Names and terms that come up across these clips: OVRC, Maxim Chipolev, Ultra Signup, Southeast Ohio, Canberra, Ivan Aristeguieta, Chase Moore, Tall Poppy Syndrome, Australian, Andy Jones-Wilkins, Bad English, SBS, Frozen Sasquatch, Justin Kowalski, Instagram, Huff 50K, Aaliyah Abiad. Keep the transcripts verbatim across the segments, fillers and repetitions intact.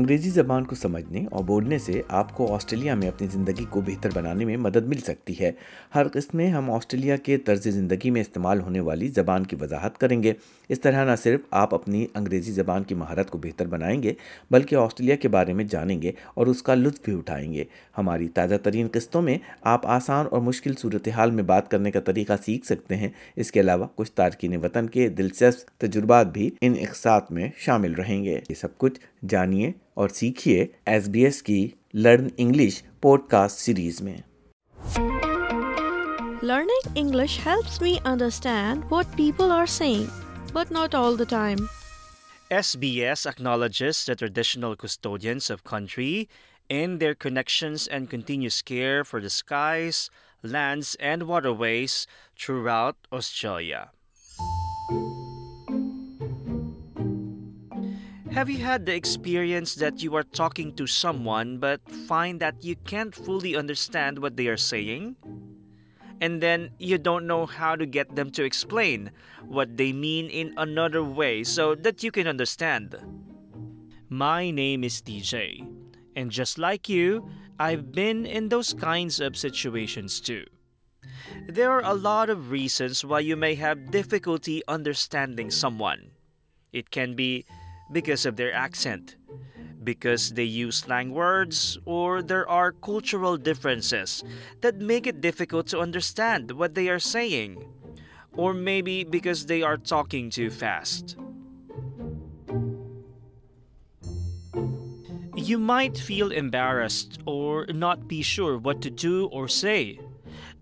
انگریزی زبان کو سمجھنے اور بولنے سے آپ کو آسٹریلیا میں اپنی زندگی کو بہتر بنانے میں مدد مل سکتی ہے۔ ہر قسط میں ہم آسٹریلیا کے طرز زندگی میں استعمال ہونے والی زبان کی وضاحت کریں گے۔ اس طرح نہ صرف آپ اپنی انگریزی زبان کی مہارت کو بہتر بنائیں گے بلکہ آسٹریلیا کے بارے میں جانیں گے اور اس کا لطف بھی اٹھائیں گے۔ ہماری تازہ ترین قسطوں میں آپ آسان اور مشکل صورتحال میں بات کرنے کا طریقہ سیکھ سکتے ہیں۔ اس کے علاوہ کچھ تارکین وطن کے دلچسپ تجربات بھی ان اقساط میں شامل رہیں گے۔ یہ سب کچھ جانیے اور سیکھیے ایس بی ایس کی learn English podcast series میں۔ Learning English helps me understand what people are saying, but not all the time. S B S acknowledges the traditional custodians of country and their connections and continuous care for the skies, lands, and waterways throughout Australia. Have you had the experience that you are talking to someone but find that you can't fully understand what they are saying? And then you don't know how to get them to explain what they mean in another way so that you can understand. My name is D J, and just like you, I've been in those kinds of situations too. There are a lot of reasons why you may have difficulty understanding someone. It can be because of their accent, because they use slang words, or there are cultural differences that make it difficult to understand what they are saying, or maybe because they are talking too fast. You might feel embarrassed or not be sure what to do or say.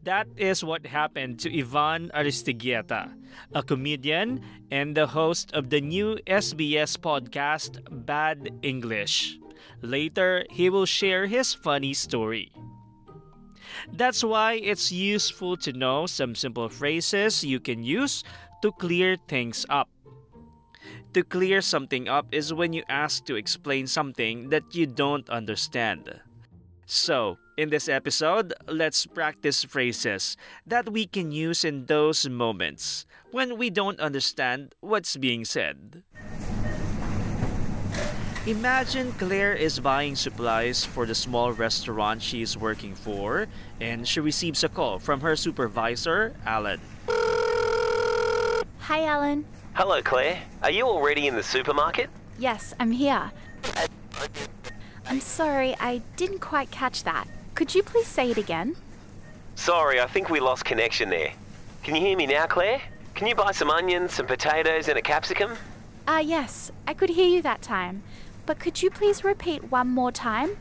That is what happened to Ivan Aristeguieta, a comedian and the host of the new S B S podcast, Bad English. Later, he will share his funny story. That's why it's useful to know some simple phrases you can use to clear things up. To clear something up is when you ask to explain something that you don't understand. So, in this episode, let's practice phrases that we can use in those moments when we don't understand what's being said. Imagine Claire is buying supplies for the small restaurant she is working for, and she receives a call from her supervisor, Alan. Hi, Alan. Hello, Claire. Are you already in the supermarket? Yes, I'm here. I'm sorry, I didn't quite catch that. Could you please say it again? Sorry, I think we lost connection there. Can you hear me now, Claire? Can you buy some onions, some potatoes, and a capsicum? Ah, uh, yes, I could hear you that time. But could you please repeat one more time,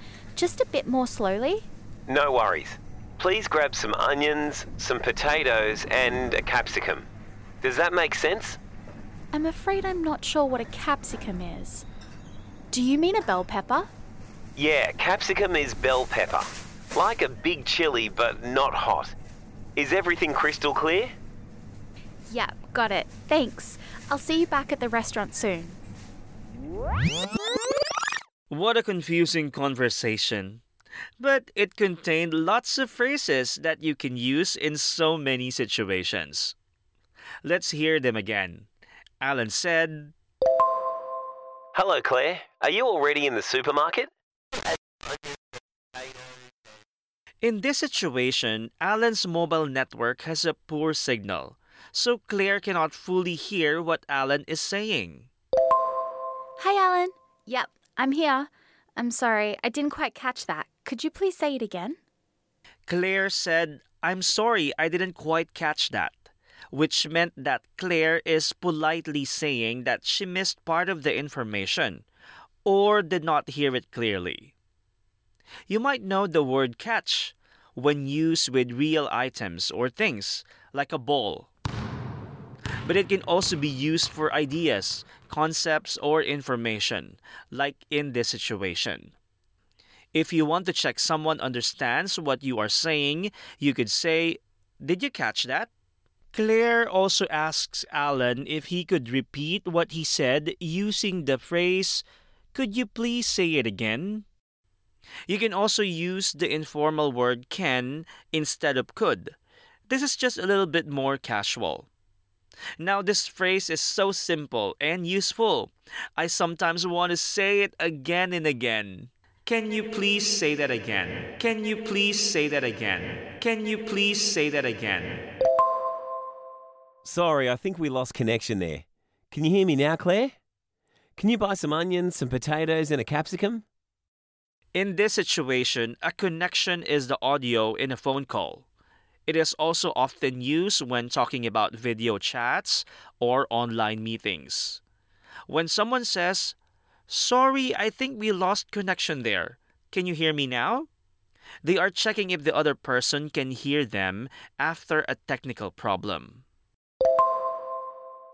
just a bit more slowly? No worries. Please grab some onions, some potatoes, and a capsicum. Does that make sense? I'm afraid I'm not sure what a capsicum is. Do you mean a bell pepper? Yeah, capsicum is bell pepper. Like a big chili, but not hot. Is everything crystal clear? Yeah, got it. Thanks. I'll see you back at the restaurant soon. What a confusing conversation. But it contained lots of phrases that you can use in so many situations. Let's hear them again. Alan said, Hello, Claire. Are you already in the supermarket? In this situation, Alan's mobile network has a poor signal, so Claire cannot fully hear what Alan is saying. Hi, Alan. Yep, I'm here. I'm sorry, I didn't quite catch that. Could you please say it again? Claire said, I'm sorry, I didn't quite catch that, which meant that Claire is politely saying that she missed part of the information or did not hear it clearly. You might know the word catch when used with real items or things, like a ball. But it can also be used for ideas, concepts, or information, like in this situation. If you want to check someone understands what you are saying, you could say, Did you catch that? Claire also asks Alan if he could repeat what he said using the phrase, Could you please say it again? You can also use the informal word can instead of could. This is just a little bit more casual. Now, this phrase is so simple and useful. I sometimes want to say it again and again. Can you please say that again? Can you please say that again? Can you please say that again? Sorry, I think we lost connection there. Can you hear me now, Claire? Can you buy some onions, some potatoes, and a capsicum? In this situation, a connection is the audio in a phone call. It is also often used when talking about video chats or online meetings. When someone says, "Sorry, I think we lost connection there. Can you hear me now?" they are checking if the other person can hear them after a technical problem.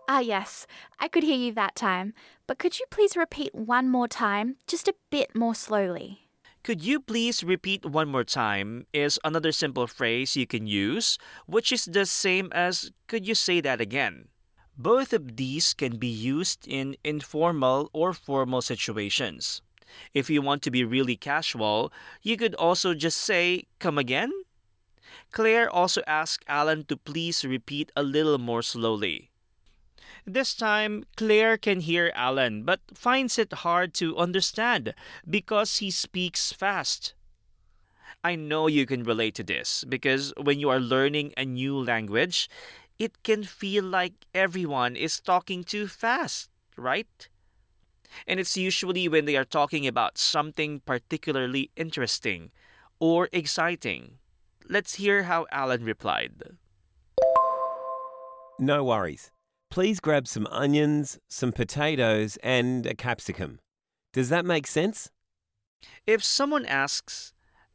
Ah, yes, I could hear you that time. But could you please repeat one more time, just a bit more slowly? Could you please repeat one more time is another simple phrase you can use, which is the same as could you say that again. Both of these can be used in informal or formal situations. If you want to be really casual, you could also just say, come again? Claire also asked Alan to please repeat a little more slowly. This time, Claire can hear Alan but finds it hard to understand because he speaks fast. I know you can relate to this because when you are learning a new language, it can feel like everyone is talking too fast, right? And it's usually when they are talking about something particularly interesting or exciting. Let's hear how Alan replied. No worries. Please grab some onions, some potatoes, and a capsicum. Does that make sense? If someone asks,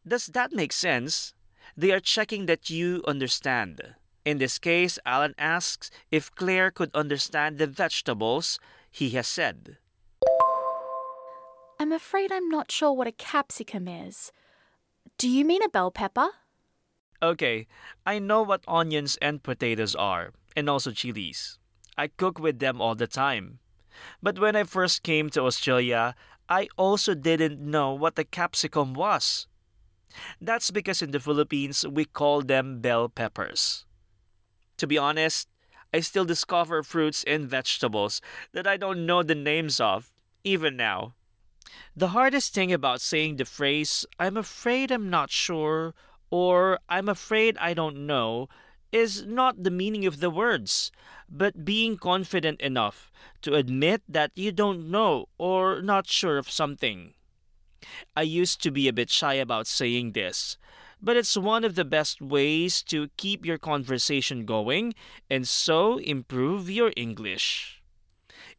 does that make sense? They are checking that you understand. In this case, Alan asks if Claire could understand the vegetables he has said. I'm afraid I'm not sure what a capsicum is. Do you mean a bell pepper? Okay, I know what onions and potatoes are, and also chilies. I cook with them all the time. But when I first came to Australia, I also didn't know what a capsicum was. That's because in the Philippines, we call them bell peppers. To be honest, I still discover fruits and vegetables that I don't know the names of, even now. The hardest thing about saying the phrase, I'm afraid I'm not sure, or I'm afraid I don't know, is not the meaning of the words, but being confident enough to admit that you don't know or not sure of something. I used to be a bit shy about saying this, but it's one of the best ways to keep your conversation going and so improve your English.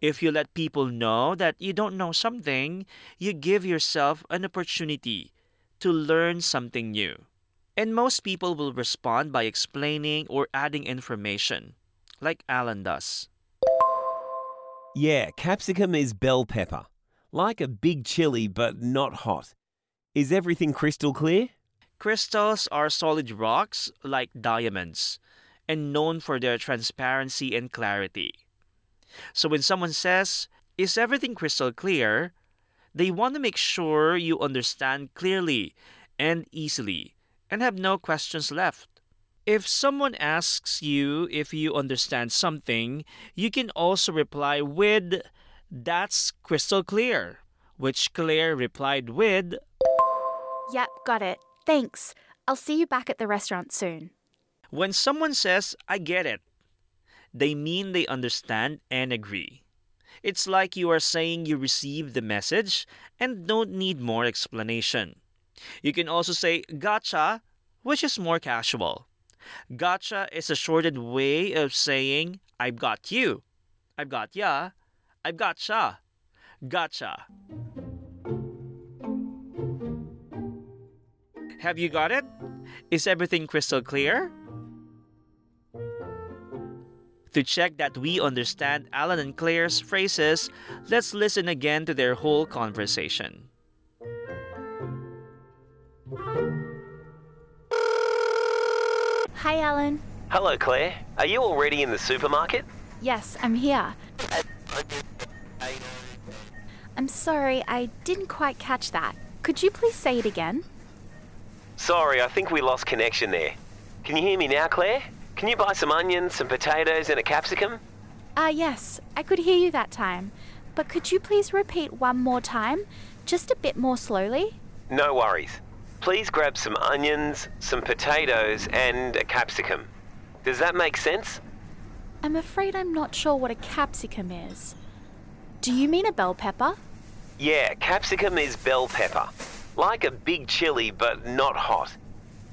If you let people know that you don't know something, you give yourself an opportunity to learn something new. And most people will respond by explaining or adding information, like Alan does. Yeah, capsicum is bell pepper. Like a big chili, but not hot. Is everything crystal clear? Crystals are solid rocks, like diamonds, and known for their transparency and clarity. So when someone says, is everything crystal clear? They want to make sure you understand clearly and easily, and have no questions left. If someone asks you if you understand something, you can also reply with, that's crystal clear, which Claire replied with, yep, got it. Thanks. I'll see you back at the restaurant soon. When someone says, I get it, they mean they understand and agree. It's like you are saying you received the message and don't need more explanation. You can also say gotcha, which is more casual. Gotcha is a shortened way of saying I've got you, I've got ya, I've gotcha, gotcha. Have you got it? Is everything crystal clear? To check that we understand Alan and Claire's phrases, let's listen again to their whole conversation. Hi, Alan. Hello, Claire. Are you already in the supermarket? Yes, I'm here. I'm sorry, I didn't quite catch that. Could you please say it again? Sorry, I think we lost connection there. Can you hear me now, Claire? Can you buy some onions, some potatoes and a capsicum? Ah, uh, yes. I could hear you that time. But could you please repeat one more time? Just a bit more slowly? No worries. Please grab some onions, some potatoes and a capsicum. Does that make sense? I'm afraid I'm not sure what a capsicum is. Do you mean a bell pepper? Yeah, capsicum is bell pepper. Like a big chilli, but not hot.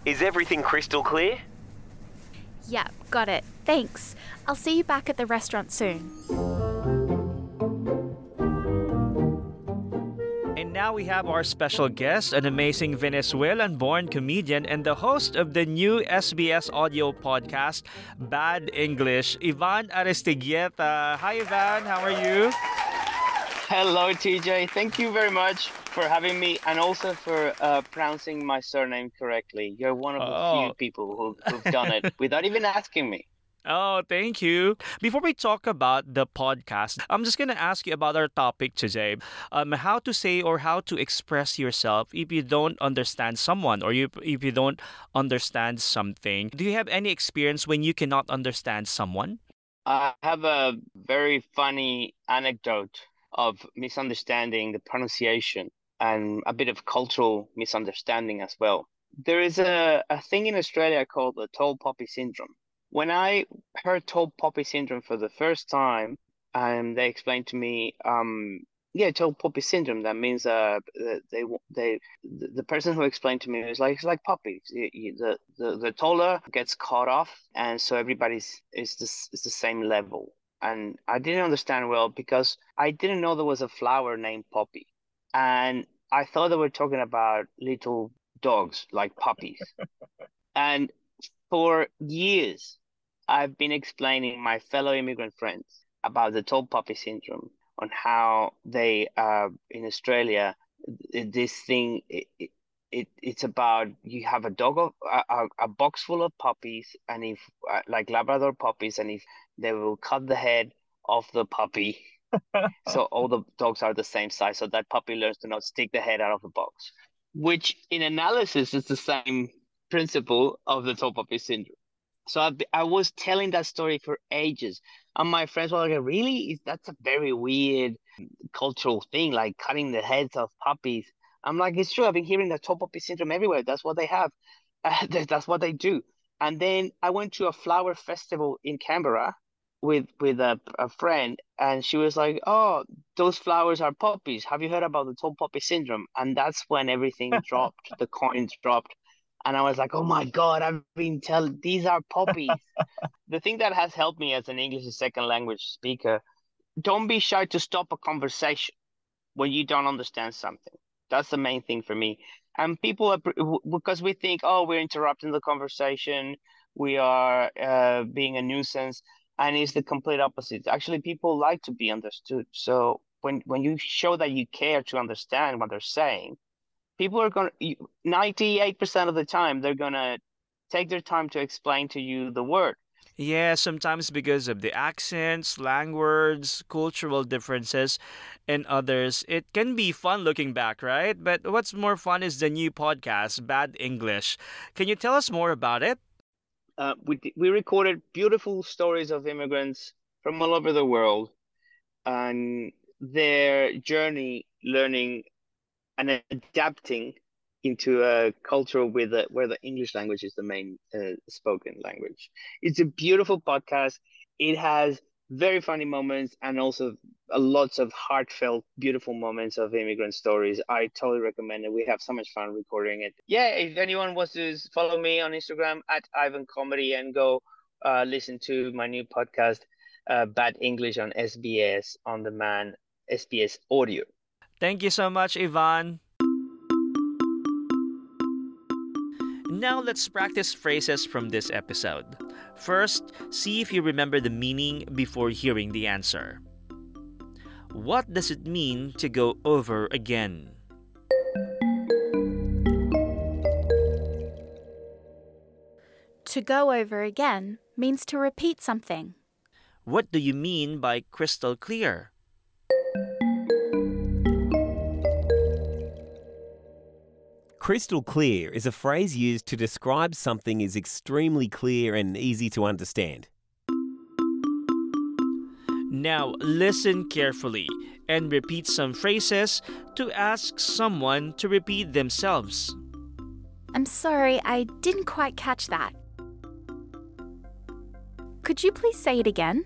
Is everything crystal clear? Yep, got it. Thanks. I'll see you back at the restaurant soon. And now we have our special guest, an amazing Venezuelan-born comedian and the host of the new S B S audio podcast, Bad English, Ivan Aristeguieta. Hi, Ivan. How are you? Hello, T J. Thank you very much for having me and also for uh, pronouncing my surname correctly. You're one of oh. the few people who, who've done it without even asking me. Oh, thank you. Before we talk about the podcast, I'm just going to ask you about our topic today. Um, how to say or how to express yourself if you don't understand someone or you, if you don't understand something. Do you have any experience when you cannot understand someone? I have a very funny anecdote of misunderstanding the pronunciation and a bit of cultural misunderstanding as well. There is a, a thing in Australia called the Tall Poppy Syndrome. When I heard Tall Poppy Syndrome for the first time, um, they explained to me, um, yeah, Tall Poppy Syndrome, that means uh, they, they, the person who explained to me was like, it's like poppies. The, the, the taller gets cut off, and so everybody's is the, it's the same level. And I didn't understand well because I didn't know there was a flower named Poppy. And I thought they were talking about little dogs, like puppies. And for years, I've been explaining my fellow immigrant friends about the Tall Poppy Syndrome, on how they, uh, in Australia, this thing, it, it, it it's about you have a dog, of, a, a box full of puppies, and if, uh, like Labrador puppies, and if they will cut the head off the puppy, so all the dogs are the same size, so that puppy learns to not stick the head out of the box, which in analysis is the same principle of the Tall Poppy Syndrome. So I, I was telling that story for ages, and my friends were like, really? That's a very weird cultural thing, like cutting the heads of puppies. I'm like, it's true. I've been hearing the Tall Poppy Syndrome everywhere. That's what they have. Uh, that's what they do. And then I went to a flower festival in Canberra with with a, a friend, and she was like, oh, those flowers are poppies. Have you heard about the Tall Poppy Syndrome? And that's when everything dropped. The coins dropped. And I was like, oh my God, I've been telling, these are poppies. The thing that has helped me as an English as second language speaker, don't be shy to stop a conversation when you don't understand something. That's the main thing for me. And people, are, because we think, oh, we're interrupting the conversation, we are uh, being a nuisance, and it's the complete opposite. Actually, people like to be understood. So when, when you show that you care to understand what they're saying, people are going to, ninety-eight percent of the time, they're going to take their time to explain to you the word. Yeah, sometimes because of the accents, slang words, cultural differences, and others. It can be fun looking back, right? But what's more fun is the new podcast, Bad English. Can you tell us more about it? Uh, we we recorded beautiful stories of immigrants from all over the world and their journey learning and adapting into a culture with a, where the English language is the main uh, spoken language. It's a beautiful podcast. It has very funny moments and also lots of heartfelt, beautiful moments of immigrant stories. I totally recommend it. We have so much fun recording it. Yeah, if anyone wants to follow me on Instagram at Ivan Comedy and go uh, listen to my new podcast, uh, Bad English on S B S On Demand, S B S Audio. Thank you so much, Ivan. Now let's practice phrases from this episode. First, see if you remember the meaning before hearing the answer. What does it mean to go over again? To go over again means to repeat something. What do you mean by crystal clear? Crystal clear is a phrase used to describe something is extremely clear and easy to understand. Now listen carefully and repeat some phrases to ask someone to repeat themselves. I'm sorry, I didn't quite catch that. Could you please say it again?